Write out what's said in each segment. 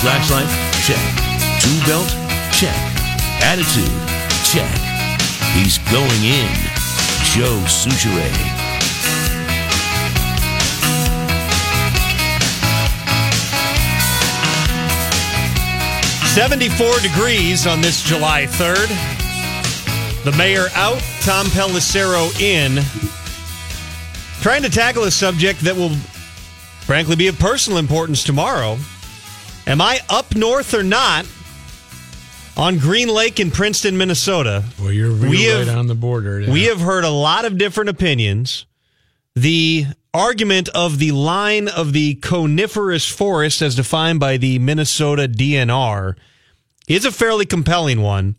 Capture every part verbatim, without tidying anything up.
Flashlight? Check. Tool belt? Check. Attitude? Check. He's going in. Joe Soucherey. seventy-four degrees on this July third. The mayor out, Tom Pelissero in. Trying to tackle a subject that will, frankly, be of personal importance tomorrow. Am I up north or not on Green Lake in Princeton, Minnesota? Well, you're real we right have, on the border. Yeah. We have heard a lot of different opinions. The argument of the line of the coniferous forest as defined by the Minnesota D N R is a fairly compelling one.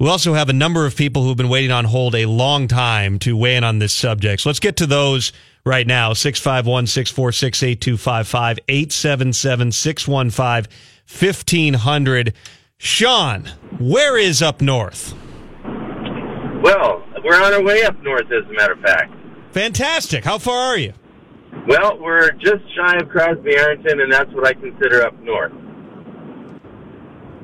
We also have a number of people who've been waiting on hold a long time to weigh in on this subject. So let's get to those right now. six five one, six four six, eight two five five, eight seven seven, six one five, fifteen hundred. Sean, where is up north? Well, we're on our way up north, as a matter of fact. Fantastic. How far are you? Well, we're just shy of Crosby, Ironton, and that's what I consider up north.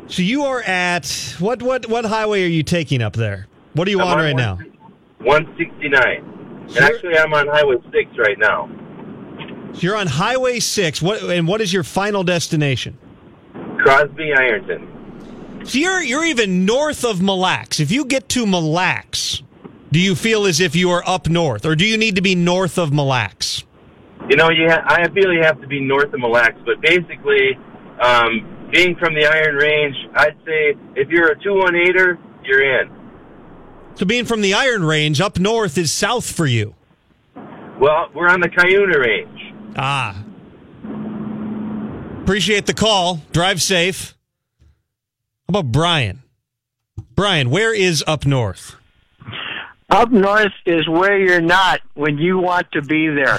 So you are at, what what what highway are you taking up there? What are you I'm on, on right now? one sixty-nine. So and actually, I'm on Highway six right now. So you're on Highway six. What and what is your final destination? Crosby, Ironton. So you're you're even north of Mille Lacs. If you get to Mille Lacs, do you feel as if you are up north, or do you need to be north of Mille Lacs? You know, you ha- I feel you have to be north of Mille Lacs, but basically. Um, Being from the Iron Range, I'd say if you're a two eighteen-er, you're in. So being from the Iron Range, up north is south for you. Well, we're on the Cuyuna Range. Ah. Appreciate the call. Drive safe. How about Brian? Brian, where is up north? Up north is where you're not when you want to be there.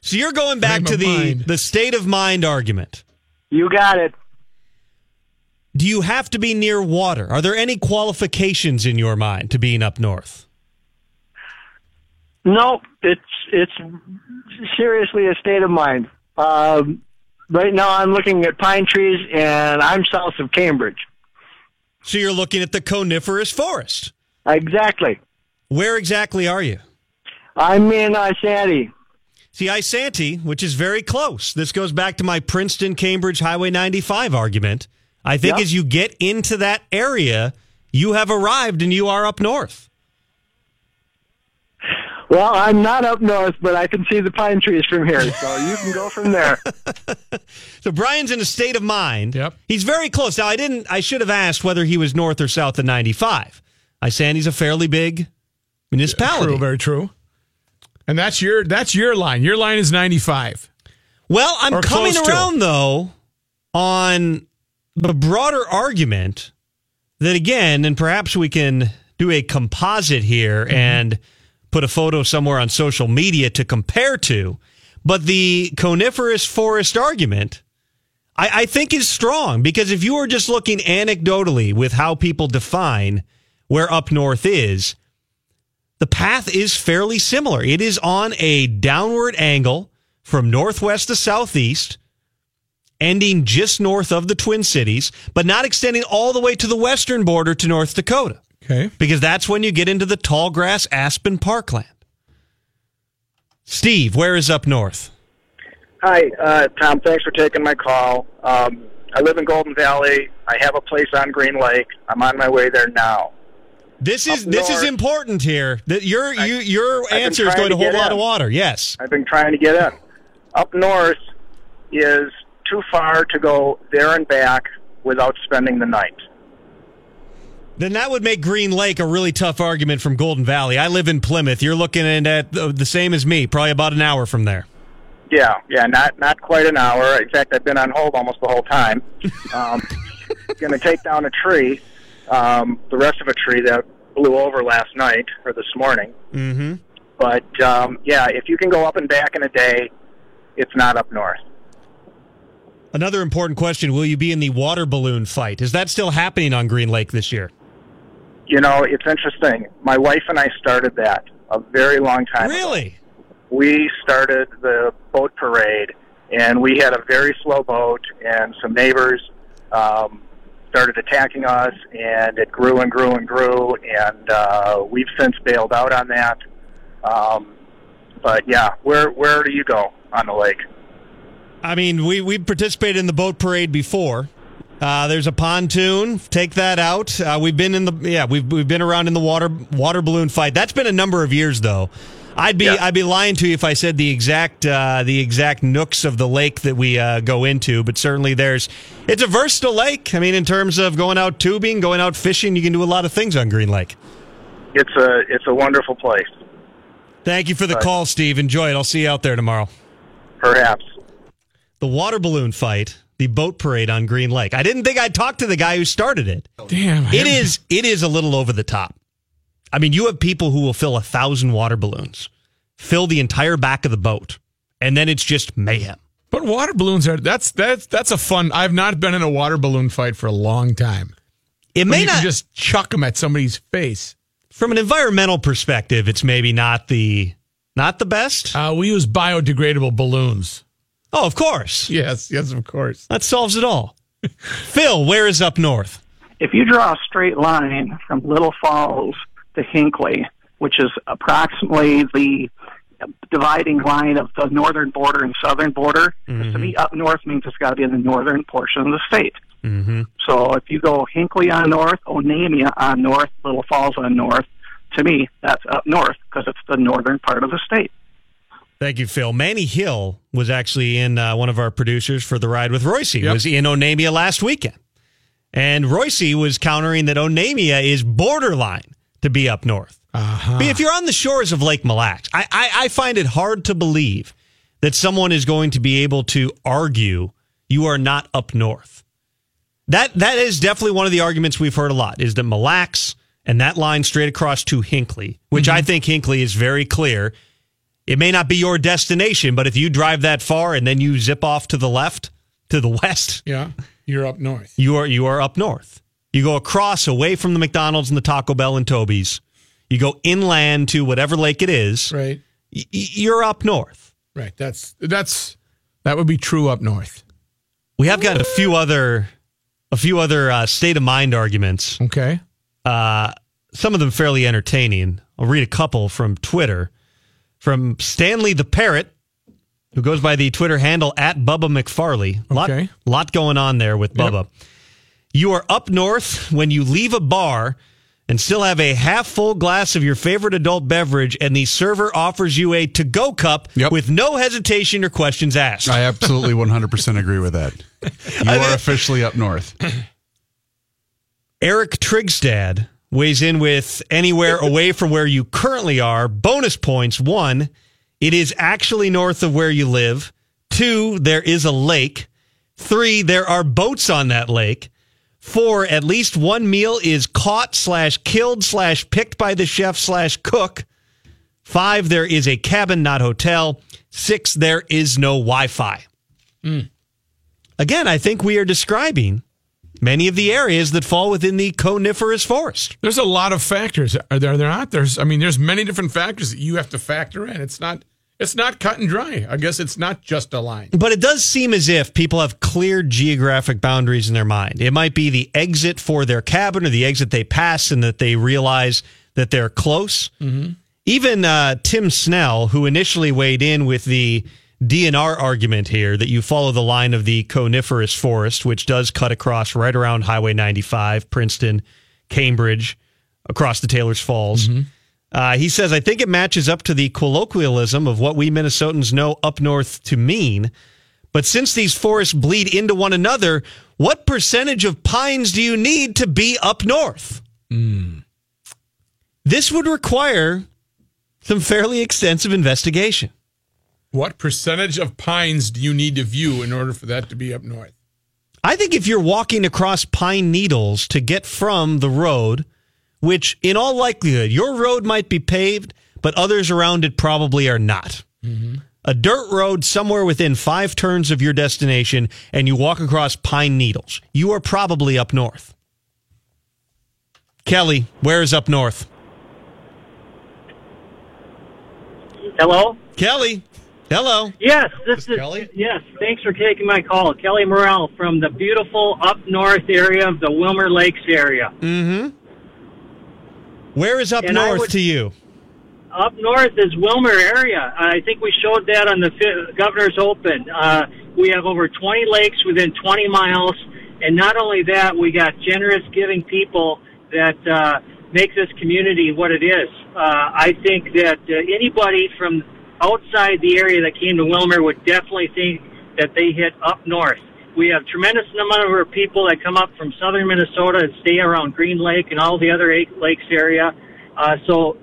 So you're going back to the, the state of mind argument. You got it. Do you have to be near water? Are there any qualifications in your mind to being up north? No, it's it's seriously a state of mind. Um, right now I'm looking at pine trees, and I'm south of Cambridge. So you're looking at the coniferous forest. Exactly. Where exactly are you? I'm in Isanti. The Isanti, which is very close. This goes back to my Princeton-Cambridge Highway ninety-five argument. I think yep. As you get into that area, you have arrived and you are up north. Well, I'm not up north, but I can see the pine trees from here, so you can go from there. So Brian's in a state of mind. Yep. He's very close. Now, I didn't. I should have asked whether he was north or south of ninety-five. Isanti's a fairly big municipality. True, very true. And that's your that's your line. Your line is ninety-five. Well, I'm coming around, though, on the broader argument that, again, and perhaps we can do a composite here mm-hmm. and put a photo somewhere on social media to compare to, but the coniferous forest argument, I, I think, is strong. Because if you are just looking anecdotally with how people define where up north is, the path is fairly similar. It is on a downward angle from northwest to southeast, ending just north of the Twin Cities, but not extending all the way to the western border to North Dakota. Okay. Because that's when you get into the tall grass aspen parkland. Steve, where is up north? Hi, uh, Tom. Thanks for taking my call. Um, I live in Golden Valley. I have a place on Green Lake. I'm on my way there now. This is north, this is important here. That your I, you, your answer is going to hold a lot of water. Yes, I've been trying to get in. Up north is too far to go there and back without spending the night. Then that would make Green Lake a really tough argument from Golden Valley. I live in Plymouth. You're looking at the same as me, probably about an hour from there. Yeah, yeah, not not quite an hour. In fact, I've been on hold almost the whole time. Um, going to take down a tree. Um, the rest of a tree that blew over last night or this morning. Mm-hmm. But, um, yeah, if you can go up and back in a day, it's not up north. Another important question, will you be in the water balloon fight? Is that still happening on Green Lake this year? You know, it's interesting. My wife and I started that a very long time ago. Really? We started the boat parade and we had a very slow boat, and some neighbors um, started attacking us, and it grew and grew and grew, and uh, we've since bailed out on that. Um, but, yeah, where where do you go on the lake? I mean, we, we participated in the boat parade before. Uh, there's a pontoon. Take that out. Uh, we've been in the yeah. We've we've been around in the water water balloon fight. That's been a number of years though. I'd be yeah. I'd be lying to you if I said the exact uh, the exact nooks of the lake that we uh, go into. But certainly there's it's a versatile lake. I mean, in terms of going out tubing, going out fishing, you can do a lot of things on Green Lake. It's a it's a wonderful place. Thank you for the All right. call, Steve. Enjoy it. I'll see you out there tomorrow. Perhaps. The water balloon fight. The boat parade on Green Lake. I didn't think I'd talk to the guy who started it. Damn. It is it is a little over the top. I mean, you have people who will fill a thousand water balloons, fill the entire back of the boat, and then it's just mayhem. But water balloons are, that's that's that's a fun, I've not been in a water balloon fight for a long time. It may you not. Can just chuck them at somebody's face. From an environmental perspective, it's maybe not the, not the best. Uh, we use biodegradable balloons. Oh, of course. Yes, yes, of course. That solves it all. Phil, where is up north? If you draw a straight line from Little Falls to Hinckley, which is approximately the dividing line of the northern border and southern border, mm-hmm. to be up north means it's got to be in the northern portion of the state. Mm-hmm. So if you go Hinckley on north, Onamia on north, Little Falls on north, to me, that's up north because it's the northern part of the state. Thank you, Phil. Manny Hill was actually in uh, one of our producers for the ride with Royce. He yep. was in Onamia last weekend. And Royce was countering that Onamia is borderline to be up north. Uh-huh. But if you're on the shores of Lake Mille Lacs, I, I, I find it hard to believe that someone is going to be able to argue you are not up north. That That is definitely one of the arguments we've heard a lot, is that Mille Lacs and that line straight across to Hinckley, which mm-hmm. I think Hinckley is very clear. It may not be your destination, but if you drive that far and then you zip off to the left, to the west, yeah, you're up north. You are you are up north. You go across away from the McDonald's and the Taco Bell and Toby's. You go inland to whatever lake it is. Right. Y- you're up north. Right. That's that's that would be true up north. We have got a few other a few other uh, state of mind arguments. Okay. Uh, some of them fairly entertaining. I'll read a couple from Twitter. From Stanley the Parrot, who goes by the Twitter handle at Bubba McFarley. Lot, okay. lot going on there with Bubba. Yep. You are up north when you leave a bar and still have a half-full glass of your favorite adult beverage, and the server offers you a to-go cup yep. with no hesitation or questions asked. I absolutely one hundred percent agree with that. You are officially up north. Eric Trigstad weighs in with anywhere away from where you currently are. Bonus points. One, it is actually north of where you live. Two, there is a lake. Three, there are boats on that lake. Four, at least one meal is caught slash killed slash picked by the chef slash cook. Five, there is a cabin, not hotel. Six, there is no Wi-Fi. Mm. Again, I think we are describing many of the areas that fall within the coniferous forest. There's a lot of factors. Are there, are there not? There's, I mean, there's many different factors that you have to factor in. It's not, it's not cut and dry. I guess it's not just a line. But it does seem as if people have clear geographic boundaries in their mind. It might be the exit for their cabin or the exit they pass and that they realize that they're close. Mm-hmm. Even uh, Tim Snell, who initially weighed in with the D N R argument here that you follow the line of the coniferous forest, which does cut across right around Highway ninety-five, Princeton, Cambridge, across the Taylor's Falls. Mm-hmm. Uh, he says, I think it matches up to the colloquialism of what we Minnesotans know up north to mean. But since these forests bleed into one another, what percentage of pines do you need to be up north? Mm. This would require some fairly extensive investigation. What percentage of pines do you need to view in order for that to be up north? I think if you're walking across pine needles to get from the road, which in all likelihood, your road might be paved, but others around it probably are not. Mm-hmm. A dirt road somewhere within five turns of your destination, and you walk across pine needles. You are probably up north. Kelly, where is up north? Hello? Kelly. Hello. Yes, this, this is Kelly. Yes, thanks for taking my call. Kelly Morrell from the beautiful up north area of the Willmar Lakes area. Mm-hmm. Where is up and north would, to you? Up north is Willmar area. I think we showed that on the Governor's Open. Uh, we have over twenty lakes within twenty miles, and not only that, we got generous giving people that uh, make this community what it is. Uh, I think that uh, anybody from outside the area that came to Willmar would definitely think that they hit up north. We have tremendous number of people that come up from southern Minnesota and stay around Green Lake and all the other eight lakes area. Uh, so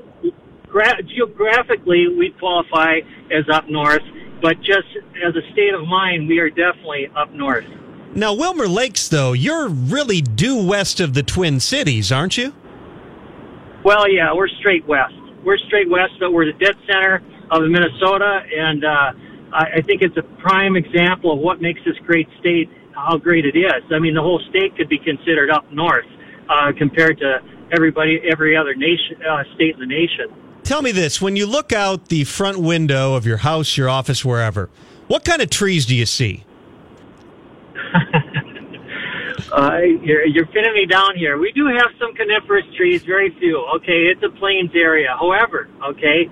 gra- geographically, we qualify as up north, but just as a state of mind, we are definitely up north. Now, Willmar Lakes, though, you're really due west of the Twin Cities, aren't you? Well, yeah, we're straight west. We're straight west, but we're the dead center of Minnesota, and uh, I think it's a prime example of what makes this great state, how great it is. I mean, the whole state could be considered up north uh, compared to everybody, every other nation, uh, state in the nation. Tell me this. When you look out the front window of your house, your office, wherever, what kind of trees do you see? uh, you're, you're pinning me down here. We do have some coniferous trees, very few. Okay, it's a plains area. However, okay,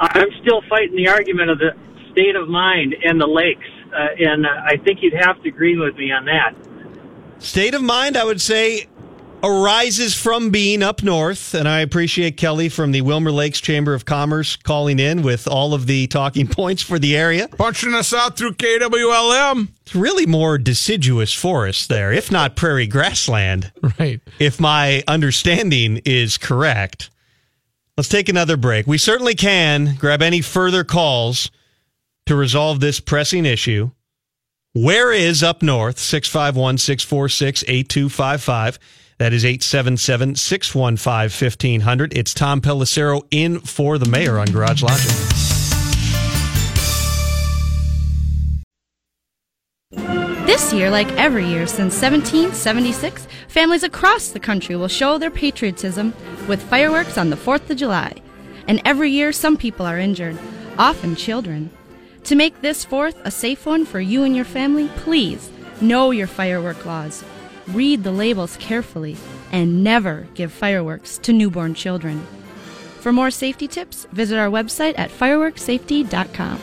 I'm still fighting the argument of the state of mind and the lakes, uh, and uh, I think you'd have to agree with me on that. State of mind, I would say, arises from being up north, and I appreciate Kelly from the Willmar Lakes Chamber of Commerce calling in with all of the talking points for the area. Punching us out through K W L M. It's really more deciduous forest there, if not prairie grassland. Right. If my understanding is correct. Let's take another break. We certainly can grab any further calls to resolve this pressing issue. Where is up north? six five one, six four six, eight two five five. That is eight seven seven, six one five, fifteen hundred. It's Tom Pelissero in for the mayor on Garage Logic. This year, like every year since seventeen seventy-six, families across the country will show their patriotism with fireworks on the fourth of July. And every year, some people are injured, often children. To make this fourth a safe one for you and your family, please know your firework laws, read the labels carefully, and never give fireworks to newborn children. For more safety tips, visit our website at fireworks safety dot com.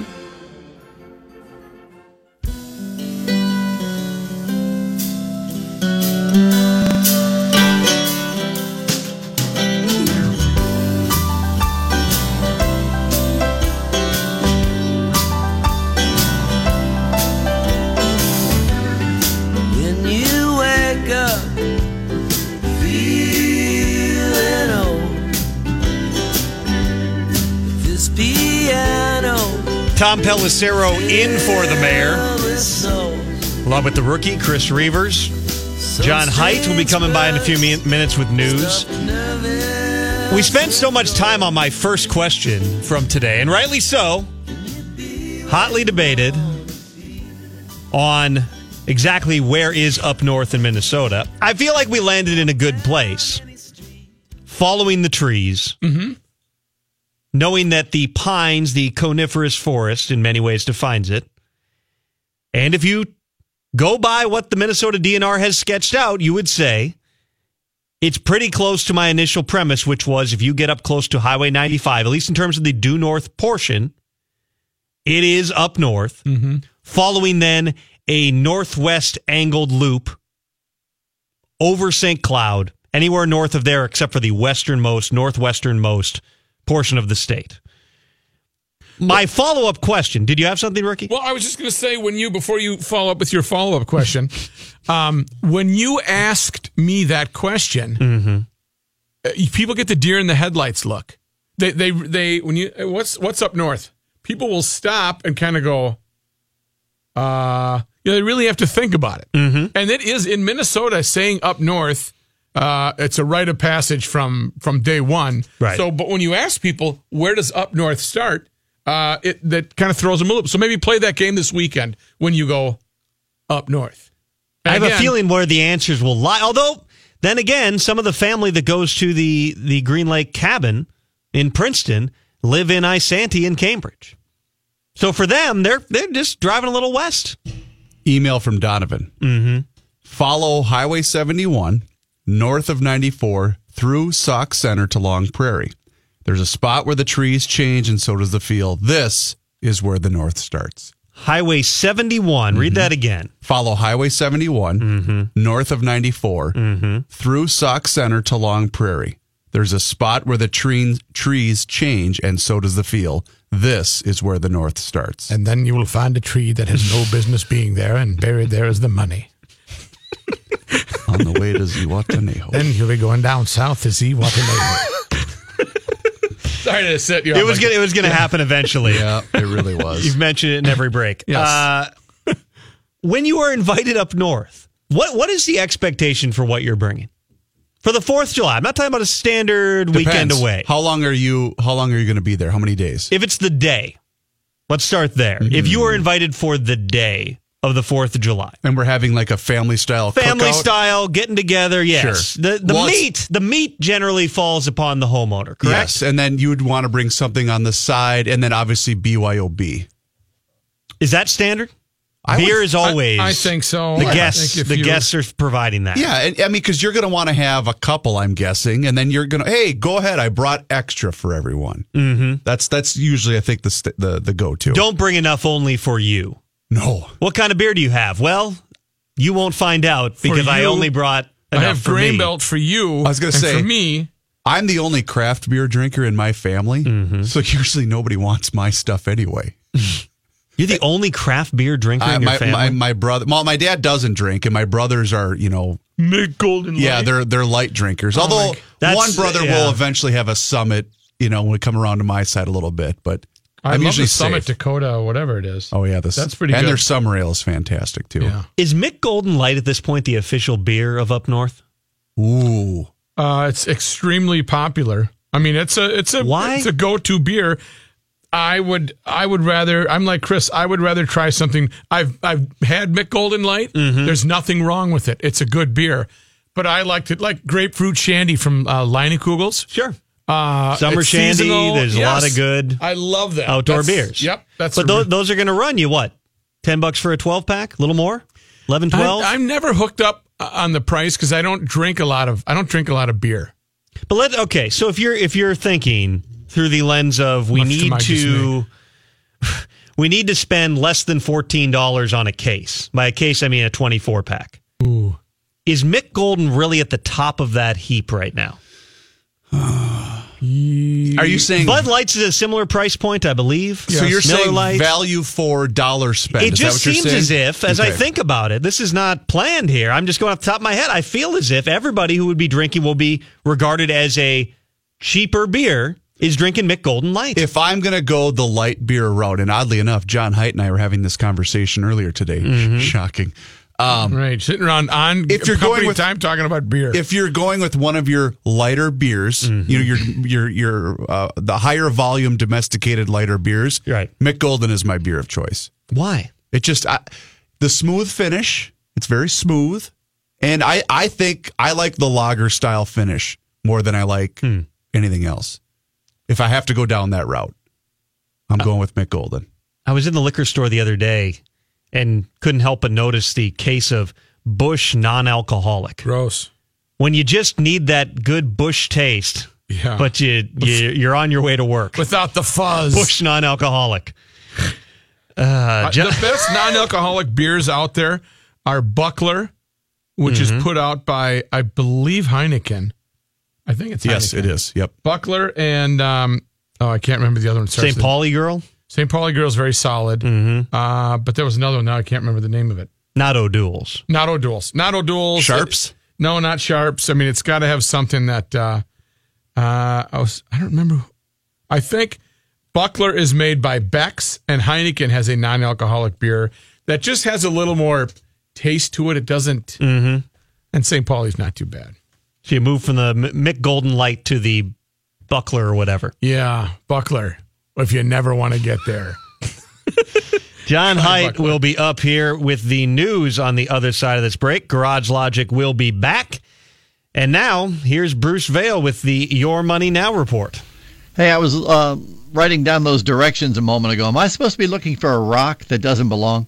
Tom Pelissero in for the mayor, along with the rookie, Chris Reavers. John Haidt will be coming by in a few minutes with news. We spent so much time on my first question from today, and rightly so, hotly debated on exactly where is up north in Minnesota. I feel like we landed in a good place, following the trees. Mm-hmm. Knowing that the pines, the coniferous forest, in many ways defines it. And if you go by what the Minnesota D N R has sketched out, you would say it's pretty close to my initial premise, which was if you get up close to Highway ninety-five, at least in terms of the due north portion, it is up north, mm-hmm. following then a northwest angled loop over Saint Cloud, anywhere north of there except for the westernmost, northwesternmost portion of the state. My follow-up question. Did you have something, Ricky? Well, I was just going to say, when you before you follow up with your follow-up question, um, when you asked me that question, mm-hmm. people get the deer in the headlights look. They, they, they. When you what's what's up north? People will stop and kind of go. Uh, you know, they really have to think about it, mm-hmm. and it is in Minnesota saying up north. Uh, it's a rite of passage from, from day one. Right. So, but when you ask people, where does up north start, uh, it that kind of throws them a loop. So maybe play that game this weekend when you go up north. And I have again, a feeling where the answers will lie. Although, then again, some of the family that goes to the, the Green Lake cabin in Princeton live in Isanti in Cambridge. So for them, they're they're just driving a little west. Email from Donovan. Mm-hmm. Follow Highway seventy-one north of ninety-four through Sauk Center to Long Prairie. There's a spot where the trees change and so does the field. This is where the north starts. Highway seventy-one. Mm-hmm. Read that again. Follow Highway seventy-one mm-hmm. north of ninety-four mm-hmm. through Sauk Center to Long Prairie. There's a spot where the treen, trees change, and so does the field. This is where the north starts. And then you will find a tree that has no business being there, and buried there is the money. On the way to Zihuatanejo. Then you'll be going down south to Zihuatanejo. Sorry to set you up. It was like gonna, it was going to yeah. happen eventually. Yeah, it really was. You've mentioned it in every break. Yes. Uh, when you are invited up north, what what is the expectation for what you're bringing? For the fourth of July, I'm not talking about a standard Depends. weekend away. How long are you How long are you going to be there? How many days? If it's the day, let's start there. Mm-hmm. If you are invited for the day of the fourth of July. And we're having like a family-style Family cookout. style, getting together, yes. Sure. The, the well, meat the meat generally falls upon the homeowner, correct? Yes, and then you would want to bring something on the side, and then obviously B Y O B. Is that standard? I Beer would, is always. I, I think so. The guests, think the you, guests are providing that. Yeah, and, I mean, because you're going to want to have a couple, I'm guessing, and then you're going to, hey, go ahead, I brought extra for everyone. Mm-hmm. That's that's usually, I think, the the the go-to. Don't bring enough only for you. No. What kind of beer do you have? Well, you won't find out because you, I only brought. Enough I have for Grain me. Belt for you. I was going to say for me. I'm the only craft beer drinker in my family, mm-hmm. so usually nobody wants my stuff anyway. You're the only craft beer drinker I, in your my, family? My, my brother, well, my dad doesn't drink, and my brothers are, you know, Mid Golden Light. Yeah, they're they're light drinkers. Oh, although one brother yeah. will eventually have a Summit, you know, when we come around to my side a little bit. But I I'm love usually the Summit safe. Dakota, or whatever it is. Oh yeah, the, that's pretty. And good. Their Summer Ale is fantastic too. Yeah. Is Mid Golden Light at this point the official beer of up north? Ooh, uh, it's extremely popular. I mean, it's a it's a Why? it's a go-to beer. I would, I would rather. I'm like Chris. I would rather try something. I've, I've had Mick Golden Light. Mm-hmm. There's nothing wrong with it. It's a good beer, but I liked it like grapefruit shandy from uh, Leinenkugel's. Sure, uh, summer shandy. Seasonal. There's yes. a lot of good. I love that outdoor that's, beers. Yep, that's. But th- those are going to run you what? Ten bucks for a twelve pack? A little more? Eleven, twelve? I, I'm never hooked up on the price because I don't drink a lot of. I don't drink a lot of beer. But let okay. So if you're if you're thinking. Through the lens of we Much need to, to we need to spend less than fourteen dollars on a case. By a case, I mean a twenty-four pack. Ooh. Is Mick Golden really at the top of that heap right now? Are you saying Bud Light's is a similar price point, I believe? Yes. So you're Miller saying Light. Value for dollar spend. It is just that what seems you're as if, as okay. I think about it, this is not planned here. I'm just going off the top of my head. I feel as if everybody who would be drinking will be regarded as a cheaper beer. Is drinking Mick Golden Light. If I'm going to go the light beer route, and oddly enough, John Haidt and I were having this conversation earlier today. Mm-hmm. Shocking. Um, right, sitting around on if you're going with time talking about beer. If you're going with one of your lighter beers, mm-hmm. you know your your your uh, the higher volume domesticated lighter beers. Right, Mick Golden is my beer of choice. Why? It just I, the smooth finish. It's very smooth, and I I think I like the lager style finish more than I like hmm. anything else. If I have to go down that route, I'm going with Mick Golden. I was in the liquor store the other day and couldn't help but notice the case of Busch non-alcoholic. Gross. When you just need that good Busch taste, yeah. but you, you, you're on your way to work. Without the fuzz. Busch non-alcoholic. Uh, John- the best non-alcoholic beers out there are Buckler, which mm-hmm. is put out by, I believe, Heineken. I think it's Heineken. Yes, it is. Yep. Buckler and, um, oh, I can't remember the other one. Saint Pauli Girl? Saint Pauli Girl is very solid. Mm-hmm. Uh, but there was another one. Now I can't remember the name of it. Not O'Doul's. Not O'Doul's. Not O'Doul's. Sharps? It, no, not Sharps. I mean, it's got to have something that, uh, uh, I, was, I don't remember. I think Buckler is made by Beck's, and Heineken has a non-alcoholic beer that just has a little more taste to it. It doesn't. Mm-hmm. And Saint Pauli's not too bad. So you move from the Mick Golden Light to the Buckler or whatever. Yeah, Buckler, if you never want to get there. John Haidt will be up here with the news on the other side of this break. Garage Logic will be back. And now, here's Bruce Vail with the Your Money Now report. Hey, I was uh, writing down those directions a moment ago, am I supposed to be looking for a rock that doesn't belong?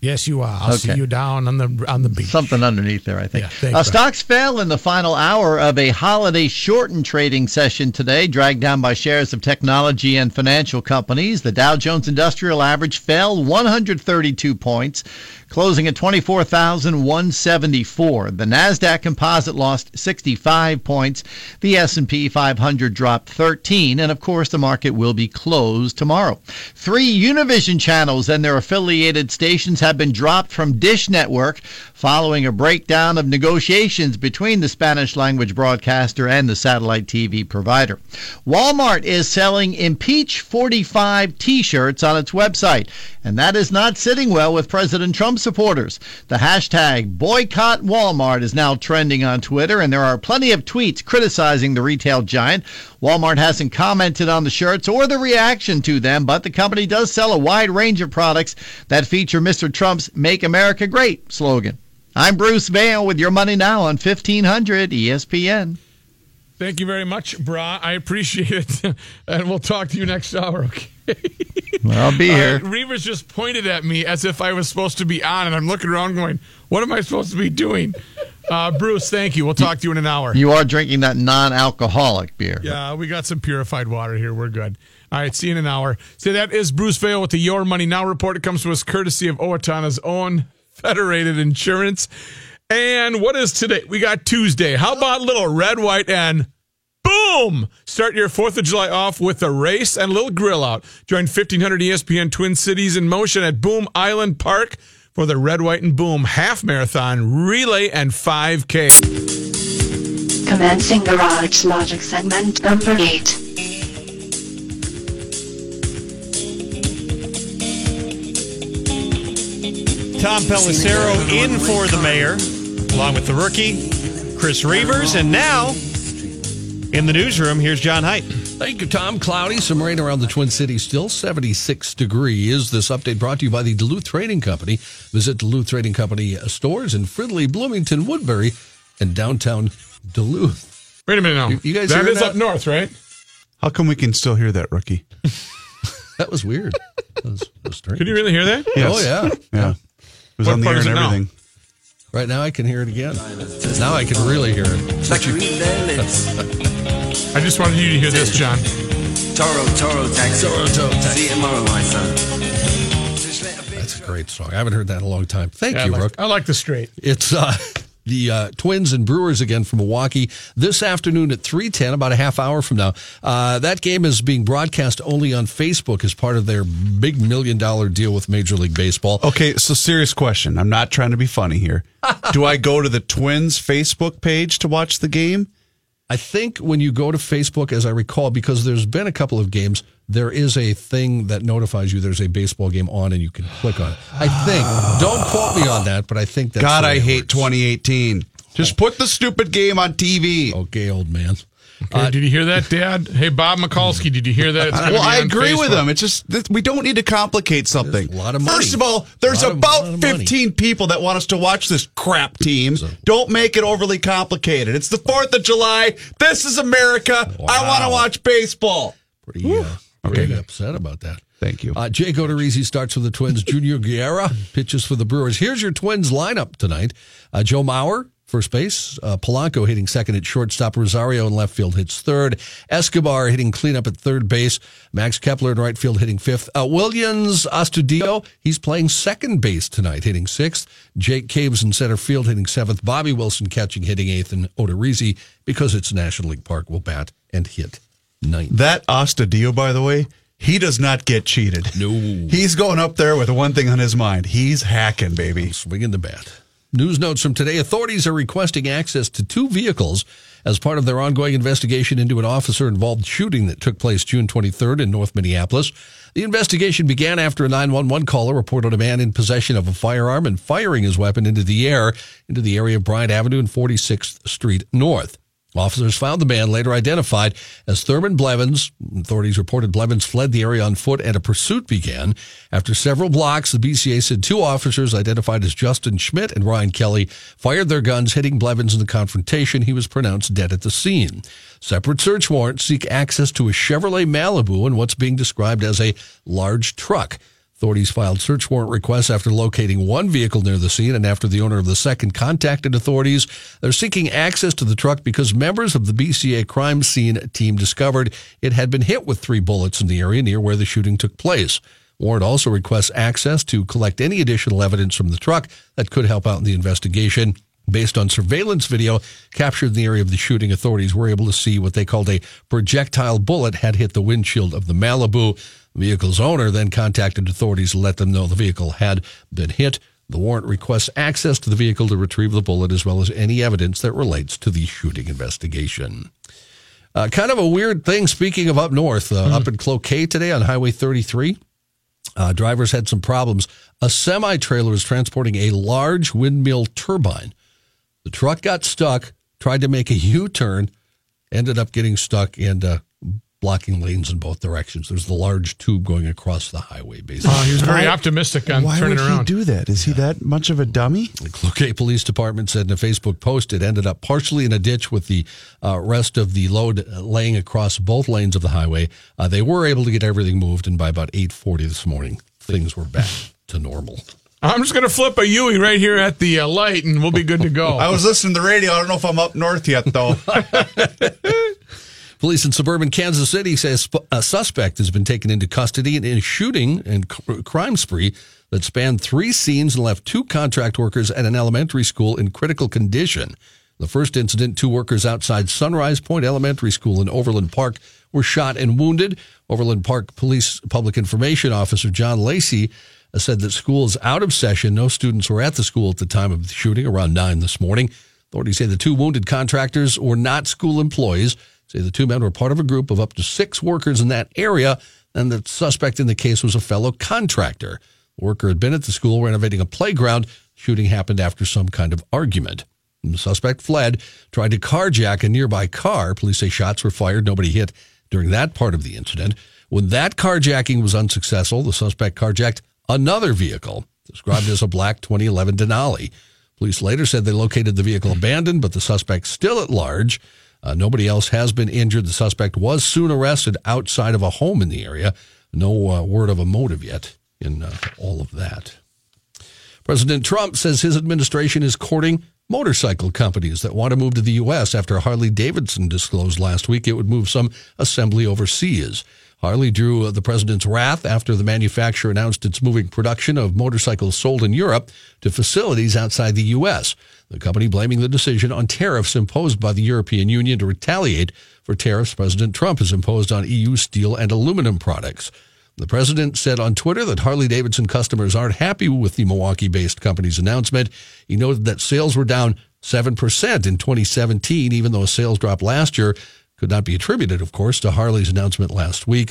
Yes, you are. I'll okay. see you down on the on the beach. Something underneath there, I think. Yeah, thanks, uh, stocks fell in the final hour of a holiday-shortened trading session today, dragged down by shares of technology and financial companies. The Dow Jones Industrial Average fell one hundred thirty-two points, closing at twenty-four thousand one hundred seventy-four. The NASDAQ Composite lost sixty-five points. The S and P five hundred dropped thirteen. And, of course, the market will be closed tomorrow. Three Univision channels and their affiliated stations have been dropped from Dish Network following a breakdown of negotiations between the Spanish-language broadcaster and the satellite T V provider. Walmart is selling Impeach forty-five T-shirts on its website, and that is not sitting well with President Trump supporters. The hashtag Boycott Walmart is now trending on Twitter, and there are plenty of tweets criticizing the retail giant. Walmart hasn't commented on the shirts or the reaction to them, but the company does sell a wide range of products that feature Mister Trump's Make America Great slogan. I'm Bruce Vail with Your Money Now on fifteen hundred E S P N. Thank you very much, Bra. I appreciate it. And we'll talk to you next hour, okay? Well, I'll be here. Uh, Reavers just pointed at me as if I was supposed to be on, and I'm looking around going, what am I supposed to be doing? Uh, Bruce, thank you. We'll talk to you in an hour. You are drinking that non-alcoholic beer. Yeah, we got some purified water here. We're good. All right, see you in an hour. So that is Bruce Vail with the Your Money Now report. It comes to us courtesy of Owatonna's own Federated Insurance. And what is today? We got Tuesday. How about little red, white, and boom? Start your fourth of July off with a race and a little grill out. Join fifteen hundred E S P N Twin Cities in Motion at Boom Island Park for the Red, White, and Boom Half Marathon, Relay, and five K. Commencing Garage Logic segment number eight. Tom Pelissero in for the mayor, along with the rookie, Chris Reavers. And now, in the newsroom, here's John Haidt. Thank you, Tom. Cloudy, some rain around the Twin Cities still. seventy-six degrees. This update brought to you by the Duluth Trading Company. Visit Duluth Trading Company stores in Fridley, Bloomington, Woodbury, and downtown Duluth. Wait a minute now. You, you guys that is that? Up north, right? How come we can still hear that, rookie? That was weird. That was, that was strange. Could you really hear that? Yes. Oh, yeah. Yeah. It was what on the air and everything. Now? Right now I can hear it again. Now I can really hear it. I just wanted you to hear this, John. Toro, Toro, Taxi. Toro, Toro, Taxi. See you tomorrow, my son. That's a great song. I haven't heard that in a long time. Thank yeah, you, I like, Rook. I like the straight. It's uh, the uh, Twins and Brewers again from Milwaukee this afternoon at three ten, about a half hour from now. Uh, that game is being broadcast only on Facebook as part of their big million-dollar deal with Major League Baseball. Okay, so serious question. I'm not trying to be funny here. Do I go to the Twins Facebook page to watch the game? I think when you go to Facebook, as I recall, because there's been a couple of games, there is a thing that notifies you there's a baseball game on and you can click on it. I think. Don't quote me on that, but I think that's... God, I hate works. twenty eighteen. Just put the stupid game on T V. Okay, old man. Okay, uh, did you hear that, Dad? Hey, Bob Mikulski, did you hear that? It's well, I agree Facebook. with him. It's just, this, we don't need to complicate something. A lot of money. First of all, there's of, about fifteen people that want us to watch this crap team. So, don't make it overly complicated. It's the fourth of July. This is America. Wow. I want to watch baseball. Pretty, uh, pretty okay. upset about that. Thank you. Uh, Jake Odorizzi starts with the Twins. Junior Guerra pitches for the Brewers. Here's your Twins lineup tonight. Uh, Joe Mauer, first base, uh, Polanco hitting second at shortstop, Rosario in left field hits third, Escobar hitting cleanup at third base, Max Kepler in right field hitting fifth, uh, Williams Astudillo, he's playing second base tonight, hitting sixth, Jake Caves in center field hitting seventh, Bobby Wilson catching hitting eighth, and Odorizzi, because it's National League Park, will bat and hit ninth. That Astudillo, by the way, he does not get cheated. No. He's going up there with one thing on his mind. He's hacking, baby. I'm swinging the bat. News notes from today. Authorities are requesting access to two vehicles as part of their ongoing investigation into an officer-involved shooting that took place June twenty-third in North Minneapolis. The investigation began after a nine one one caller reported a man in possession of a firearm and firing his weapon into the air into the area of Bryant Avenue and forty-sixth Street North. Officers found the man, later identified as Thurman Blevins. Authorities reported Blevins fled the area on foot and a pursuit began. After several blocks, the B C A said two officers, identified as Justin Schmidt and Ryan Kelly, fired their guns, hitting Blevins in the confrontation. He was pronounced dead at the scene. Separate search warrants seek access to a Chevrolet Malibu and what's being described as a large truck. Authorities filed search warrant requests after locating one vehicle near the scene, and after the owner of the second contacted authorities. They're seeking access to the truck because members of the B C A crime scene team discovered it had been hit with three bullets in the area near where the shooting took place. Warrant also requests access to collect any additional evidence from the truck that could help out in the investigation. Based on surveillance video captured in the area of the shooting, authorities were able to see what they called a projectile bullet had hit the windshield of the Malibu. The vehicle's owner then contacted authorities to let them know the vehicle had been hit. The warrant requests access to the vehicle to retrieve the bullet as well as any evidence that relates to the shooting investigation. Uh, kind of a weird thing, speaking of up north, uh, mm. up in Cloquet today on Highway thirty-three. Uh, drivers had some problems. A semi-trailer was transporting a large windmill turbine. The truck got stuck, tried to make a U-turn, ended up getting stuck and uh, blocking lanes in both directions. There's the large tube going across the highway, basically. Uh, he was very I, optimistic on turning around. Why would he do that? Is yeah. he that much of a dummy? The Cloquet Police Department said in a Facebook post it ended up partially in a ditch with the uh, rest of the load laying across both lanes of the highway. Uh, they were able to get everything moved, and by about eight forty this morning, things were back to normal. I'm just going to flip a U-turn right here at the uh, light, and we'll be good to go. I was listening to the radio. I don't know if I'm up north yet, though. Police in suburban Kansas City say a suspect has been taken into custody in a shooting and crime spree that spanned three scenes and left two contract workers at an elementary school in critical condition. The first incident, two workers outside Sunrise Point Elementary School in Overland Park were shot and wounded. Overland Park Police Public Information Officer John Lacey said that school is out of session. No students were at the school at the time of the shooting, around nine this morning. Authorities say the two wounded contractors were not school employees. Say the two men were part of a group of up to six workers in that area, and the suspect in the case was a fellow contractor. The worker had been at the school renovating a playground. The shooting happened after some kind of argument. The suspect fled, tried to carjack a nearby car. Police say shots were fired. Nobody hit during that part of the incident. When that carjacking was unsuccessful, the suspect carjacked another vehicle, described as a black twenty eleven Denali. Police later said they located the vehicle abandoned, but the suspect still at large. Uh, nobody else has been injured. The suspect was soon arrested outside of a home in the area. No uh, word of a motive yet in uh, all of that. President Trump says his administration is courting motorcycle companies that want to move to the U S after Harley-Davidson disclosed last week it would move some assembly overseas. Harley drew the president's wrath after the manufacturer announced it's moving production of motorcycles sold in Europe to facilities outside the U S. The company blaming the decision on tariffs imposed by the European Union to retaliate for tariffs President Trump has imposed on E U steel and aluminum products. The president said on Twitter that Harley-Davidson customers aren't happy with the Milwaukee-based company's announcement. He noted that sales were down seven percent in twenty seventeen, even though sales dropped last year. Could not be attributed, of course, to Harley's announcement last week.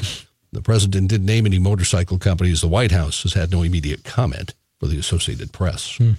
The president didn't name any motorcycle companies. The White House has had no immediate comment for the Associated Press. Hmm.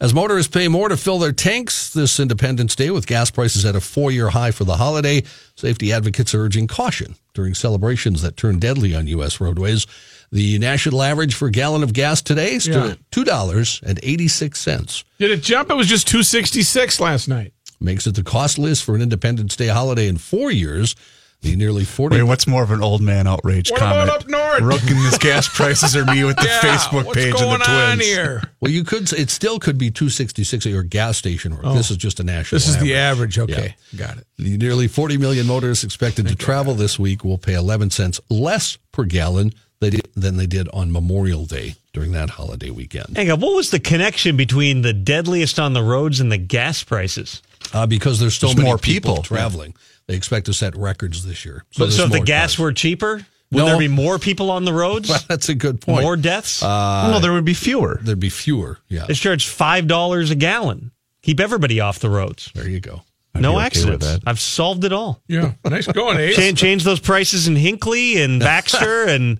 As motorists pay more to fill their tanks this Independence Day with gas prices at a four-year high for the holiday, safety advocates are urging caution during celebrations that turn deadly on U S roadways. The national average for a gallon of gas today stood yeah. at two dollars and eighty-six cents. Did it jump? It was just two dollars and sixty-six cents last night. Makes it the cost list for an Independence Day holiday in four years. The nearly forty. forty- Wait, what's more of an old man outrage what comment? What about up north? Rooking this gas prices or me with the yeah, Facebook page and the twins? What's going on here? Well, you could. It still could be two sixty six at your gas station. Or oh, this is just a national. This is average. The average. Okay, yeah. Got it. The nearly forty million motorists expected to travel this week will pay eleven cents less per gallon They did, than they did on Memorial Day during that holiday weekend. Hang on, what was the connection between the deadliest on the roads and the gas prices? Uh, because there's so there's many more people, people traveling. Yeah. They expect to set records this year. So, but, so if the gas cars. were cheaper, would no. there be more people on the roads? Well, that's a good point. More deaths? Uh, no, there would be fewer. There'd be fewer, yeah. They charge five dollars a gallon. Keep everybody off the roads. There you go. I'd no okay accidents. I've solved it all. Yeah, nice going, Ace. Ch- change those prices in Hinckley and Baxter and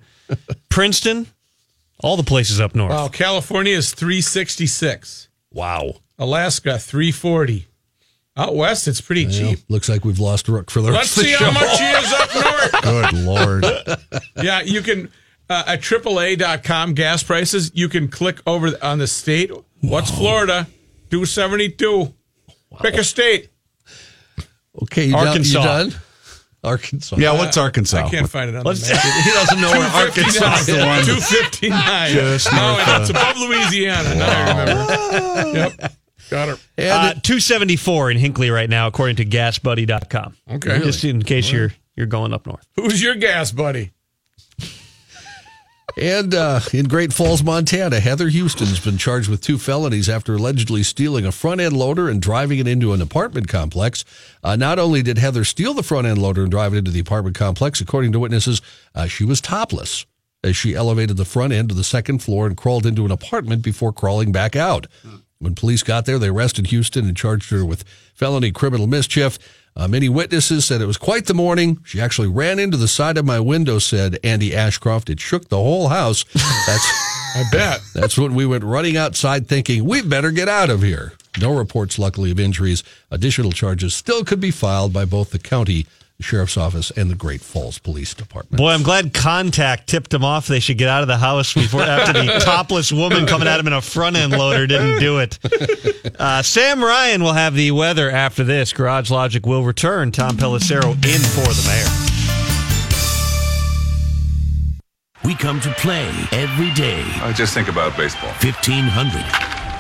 Princeton, all the places up north. Wow, California is three sixty-six. Wow. Alaska, three forty. Out west, it's pretty yeah, cheap. Looks like we've lost Rook for the rest Let's of the show. Let's see how much he is up north. Good Lord. Yeah, you can, uh, at triple A dot com gas prices, you can click over on the state. What's wow. Florida? two seventy-two. Wow. Pick a state. Okay, you Arkansas. Done, you done? Arkansas. Yeah, what's Arkansas? I can't find it on Let's, the map. He doesn't know where Arkansas is. two fifty-nine. Just no, that's above Louisiana. Wow. Now I remember. Yep. Got her. Uh, two seventy-four in Hinckley right now, according to gas buddy dot com. Okay. Really? Just in case you're you're going up north. Who's your gas buddy? And uh, in Great Falls, Montana, Heather Houston's been charged with two felonies after allegedly stealing a front-end loader and driving it into an apartment complex. Uh, not only did Heather steal the front-end loader and drive it into the apartment complex, according to witnesses, uh, she was topless as she elevated the front end to the second floor and crawled into an apartment before crawling back out. When police got there, they arrested Houston and charged her with felony criminal mischief. Uh, many witnesses said it was quite the morning. She actually ran into the side of my window, said Andy Ashcroft. It shook the whole house. That's I bet. That's when we went running outside thinking, we better get out of here. No reports, luckily, of injuries. Additional charges still could be filed by both the county Sheriff's Office and the Great Falls Police Department. Boy, I'm glad Contact tipped them off they should get out of the house before after the topless woman coming at them in a front-end loader didn't do it. Uh, Sam Ryan will have the weather after this. Garage Logic will return. Tom Pelissero in for the mayor. We come to play every day. I just think about baseball. fifteen hundred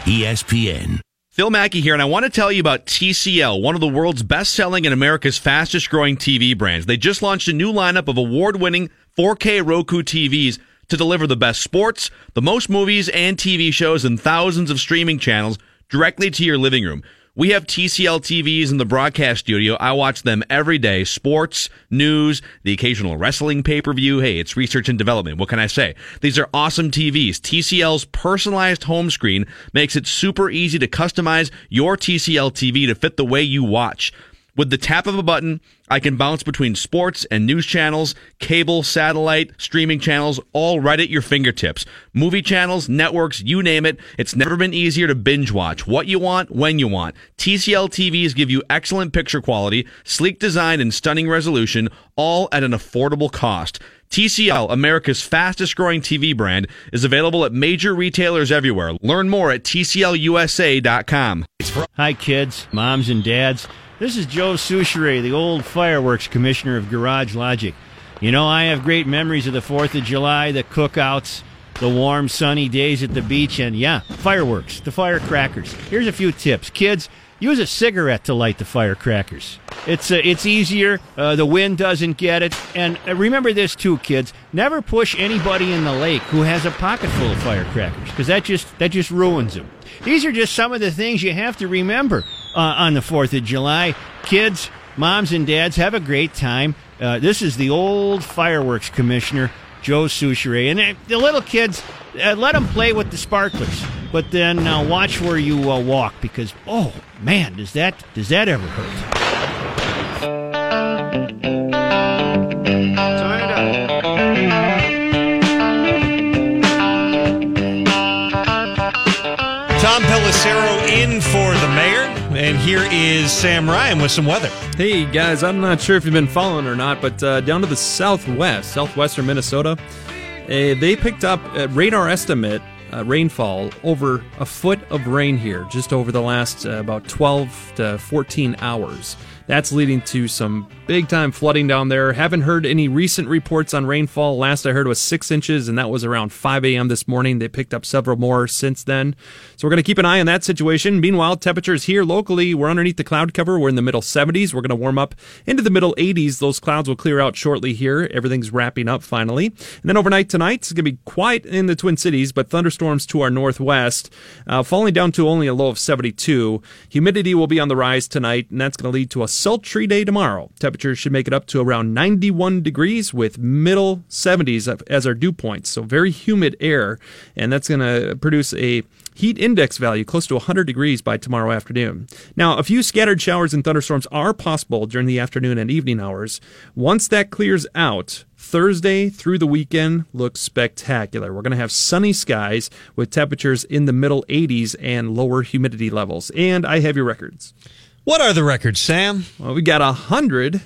E S P N. Phil Mackey here, and I want to tell you about T C L, one of the world's best-selling and America's fastest-growing T V brands. They just launched a new lineup of award-winning four K Roku T Vs to deliver the best sports, the most movies and T V shows, and thousands of streaming channels directly to your living room. We have T C L T Vs in the broadcast studio. I watch them every day. Sports, news, the occasional wrestling pay-per-view. Hey, it's research and development. What can I say? These are awesome T Vs. T C L's personalized home screen makes it super easy to customize your T C L T V to fit the way you watch. With the tap of a button, I can bounce between sports and news channels, cable, satellite, streaming channels, all right at your fingertips. Movie channels, networks, you name it. It's never been easier to binge watch what you want, when you want. T C L T Vs give you excellent picture quality, sleek design, and stunning resolution, all at an affordable cost. T C L, America's fastest-growing T V brand, is available at major retailers everywhere. Learn more at T C L U S A dot com. Hi, kids, moms, and dads. This is Joe Soucherey, the old fireworks commissioner of Garage Logic. You know, I have great memories of the fourth of July, the cookouts, the warm, sunny days at the beach, and, yeah, fireworks, the firecrackers. Here's a few tips. Kids, use a cigarette to light the firecrackers. It's uh, it's easier. Uh, the wind doesn't get it. And uh, remember this, too, kids. Never push anybody in the lake who has a pocket full of firecrackers, because that just, that just ruins them. These are just some of the things you have to remember. Uh, on the fourth of July. Kids, moms, and dads, have a great time. Uh, this is the old fireworks commissioner, Joe Soucherey. And uh, the little kids, uh, let them play with the sparklers. But then uh, watch where you uh, walk, because, oh, man, does that does that ever hurt. Turn it up. Tom Pelissero in for the mayor, and here is Sam Ryan with some weather. Hey, guys, I'm not sure if you've been following or not, but uh, down to the southwest, southwestern Minnesota, uh, they picked up uh, radar estimate uh, rainfall over a foot of rain here just over the last uh, about twelve to fourteen hours. That's leading to some big-time flooding down there. Haven't heard any recent reports on rainfall. Last I heard was six inches, and that was around five a.m. this morning. They picked up several more since then. So we're going to keep an eye on that situation. Meanwhile, temperatures here locally, we're underneath the cloud cover. We're in the middle seventies. We're going to warm up into the middle eighties. Those clouds will clear out shortly here. Everything's wrapping up finally. And then overnight tonight, it's going to be quiet in the Twin Cities, but thunderstorms to our northwest, uh, falling down to only a low of seventy-two. Humidity will be on the rise tonight, and that's going to lead to a sultry day tomorrow. Temperatures should make it up to around ninety-one degrees with middle seventies as our dew points. So very humid air, and that's going to produce a heat index value close to one hundred degrees by tomorrow afternoon. Now, a few scattered showers and thunderstorms are possible during the afternoon and evening hours. Once that clears out, Thursday through the weekend looks spectacular. We're going to have sunny skies with temperatures in the middle eighties and lower humidity levels. And I have your records. What are the records, Sam? Well, we got one hundred.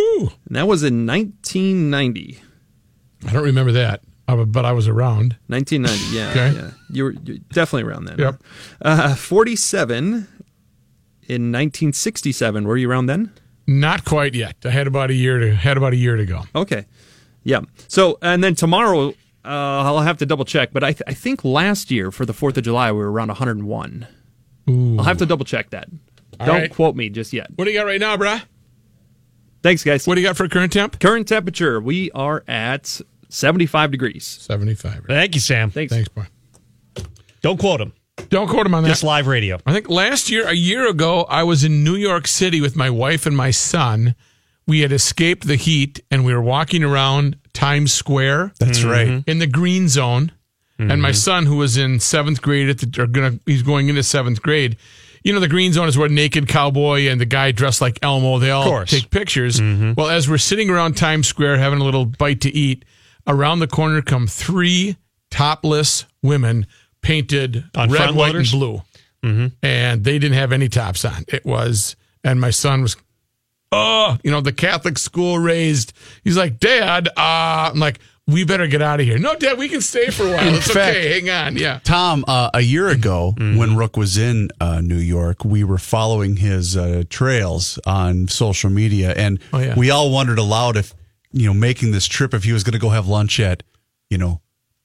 Ooh. And that was in nineteen ninety. I don't remember that, but I was around. nineteen ninety, yeah. Okay. Yeah. You were you're definitely around then. Yep. Uh, forty-seven in nineteen sixty-seven. Were you around then? Not quite yet. I had about a year to had about a year to go. Okay. Yeah. So, and then tomorrow, uh, I'll have to double check, but I, th- I think last year for the fourth of July, we were around one hundred one. Ooh. I'll have to double check that. All Don't right. quote me just yet. What do you got right now, brah? Thanks, guys. What do you got for current temp? Current temperature, we are at seventy-five degrees. seventy-five. Right? Thank you, Sam. Thanks. Thanks, boy. Don't quote him. Don't quote him on that. Just live radio. I think last year, a year ago, I was in New York City with my wife and my son. We had escaped the heat, and we were walking around Times Square. That's mm-hmm. right. In the green zone. Mm-hmm. And my son, who was in seventh grade, at the, or gonna, he's going into seventh grade. You know, the green zone is where Naked Cowboy and the guy dressed like Elmo, they all take pictures. Mm-hmm. Well, as we're sitting around Times Square having a little bite to eat, around the corner come three topless women painted on red, white, and blue. Mm-hmm. And they didn't have any tops on. It was, and my son was, oh, you know, the Catholic school raised. He's like, Dad, uh, I'm like, we better get out of here. No, Dad, we can stay for a while. It's fact, okay. Hang on. Yeah. Tom, uh, a year ago mm-hmm. when Rook was in uh, New York, we were following his uh, trails on social media, and oh, yeah. we all wondered aloud if, you know, making this trip, if he was going to go have lunch at, you know,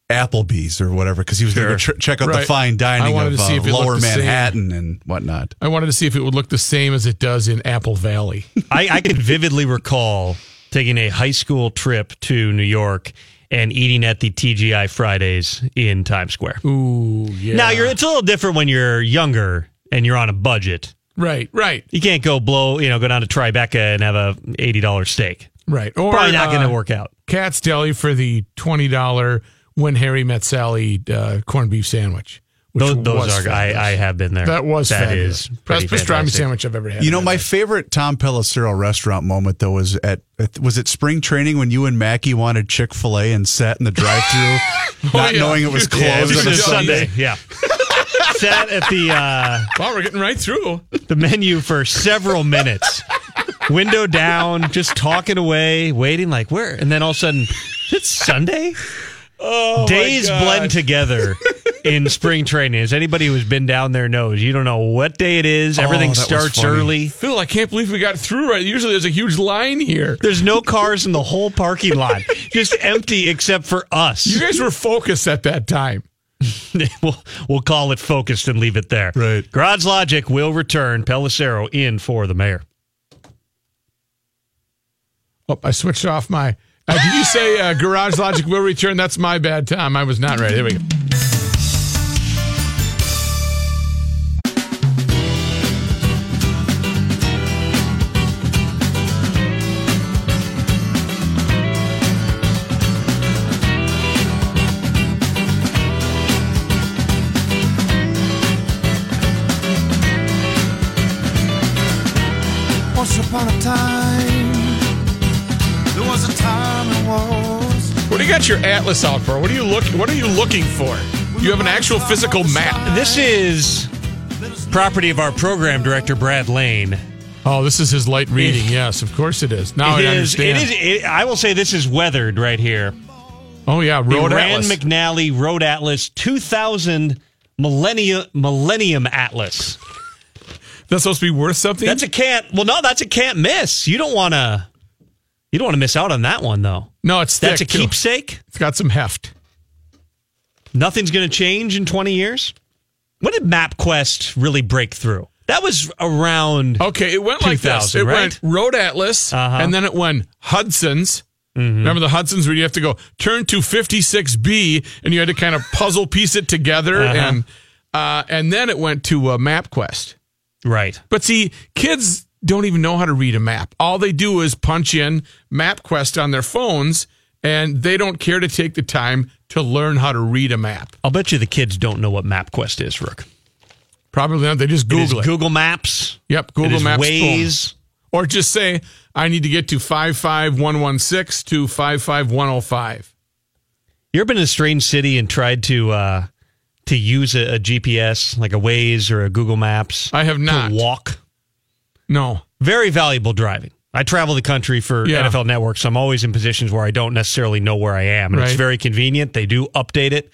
Applebee's or whatever, because he was sure. going to tr- check out right. the fine dining of uh, Lower Manhattan and whatnot. I wanted to see if it would look the same as it does in Apple Valley. I, I can vividly recall taking a high school trip to New York and eating at the T G I Fridays in Times Square. Ooh, yeah. Now, you're, it's a little different when you're younger and you're on a budget. Right, right. You can't go blow, you know, go down to Tribeca and have a eighty dollars steak. Right. Or, probably not uh, going to work out. Cat's Deli for the twenty dollars When Harry Met Sally uh, corned beef sandwich. Those, those are I, I have been there. That was that fabulous. Is best pastrami sandwich I've ever had. You know, my life. Favorite Tom Pelissero restaurant moment though was at was it spring training when you and Mackie wanted Chick-fil-A and sat in the drive-thru, oh, not yeah. knowing it was closed yeah, it was on a Sunday. Sunday. Yeah, sat at the uh, wow, we're getting right through the menu for several minutes, window down, just talking away, waiting like where, and then all of a sudden it's Sunday. Oh, days blend together in spring training. As anybody who's been down there knows, you don't know what day it is. Everything oh, starts early. Phil, I can't believe we got through right. Usually there's a huge line here. There's no cars in the whole parking lot. Just empty except for us. You guys were focused at that time. we'll, we'll call it focused and leave it there. Right. Garage Logic will return. Pelissero in for the mayor. Oh, I switched off my... Uh, did you say uh, Garage Logic will return? That's my bad, Tom. I was not right. There we go. Once upon a time. What do you got your atlas out for? What are you look? What are you looking for? You have an actual physical map. This is property of our program director, Brad Lane. Oh, this is his light reading. It, yes, of course it is. Now it I is, understand. It is, it, I will say this is weathered right here. Oh yeah, road the atlas. Rand McNally Road Atlas two thousand Millennium Millennium Atlas. That's supposed to be worth something. That's a can't. Well, no, that's a can't miss. You don't want to. You don't want to miss out on that one, though. No, it's thick, that's a keepsake. Too. It's got some heft. Nothing's going to change in twenty years. When did MapQuest really break through? That was around okay. It went like this. It right? went Road Atlas, uh-huh. and then it went Hudson's. Mm-hmm. Remember the Hudson's where you have to go turn to fifty-six B, and you had to kind of puzzle piece it together, uh-huh. and uh, and then it went to uh, MapQuest. Right, but see, kids don't even know how to read a map. All they do is punch in MapQuest on their phones, and they don't care to take the time to learn how to read a map. I'll bet you the kids don't know what MapQuest is, Rook. Probably not. They just Google it. It. Google Maps. Yep, Google Maps. Waze. Boom. Or just say, I need to get to five five one one six to five five one oh five. You ever been in a strange city and tried to... Uh, to use a, a G P S, like a Waze or a Google Maps? I have not. To walk? No. Very valuable driving. I travel the country for yeah. N F L Network, so I'm always in positions where I don't necessarily know where I am. And right. It's very convenient. They do update it.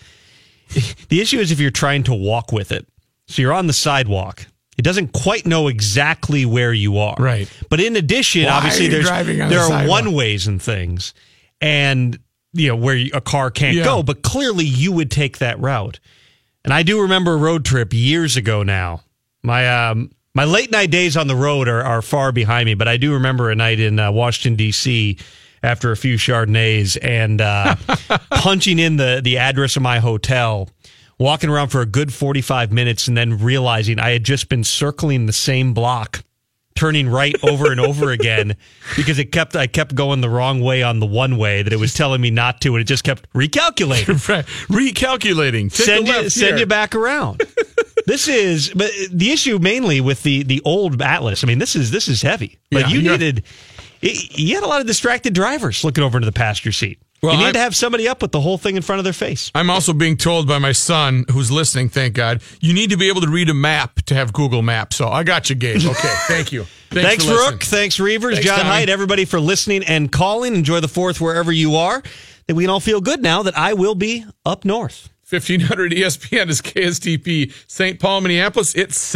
The issue is if you're trying to walk with it. So you're on the sidewalk. It doesn't quite know exactly where you are. Right. But in addition, Why obviously, there's there are one-ways and things. And, you know, where a car can't yeah. go. But clearly, you would take that route. And I do remember a road trip years ago now. My um, my late night days on the road are, are far behind me, but I do remember a night in uh, Washington, D C after a few Chardonnays and uh, punching in the, the address of my hotel, walking around for a good forty-five minutes and then realizing I had just been circling the same block, turning right over and over again because it kept I kept going the wrong way on the one way that it was telling me not to, and it just kept recalculating. Right. Recalculating. Take send you, send you back around. This is, but the issue mainly with the the old Atlas. I mean, this is this is heavy. Like yeah, you needed, it, you had a lot of distracted drivers looking over into the passenger seat. Well, you need I'm, to have somebody up with the whole thing in front of their face. I'm also being told by my son, who's listening, thank God, you need to be able to read a map to have Google Maps. So I got you, Gabe. Okay, thank you. Thanks, thanks for Rook. Thanks, Reavers. Thanks, John Tommy. Hyde, everybody for listening and calling. Enjoy the fourth wherever you are. And we can all feel good now that I will be up north. fifteen hundred E S P N is K S T P Saint Paul, Minneapolis. It's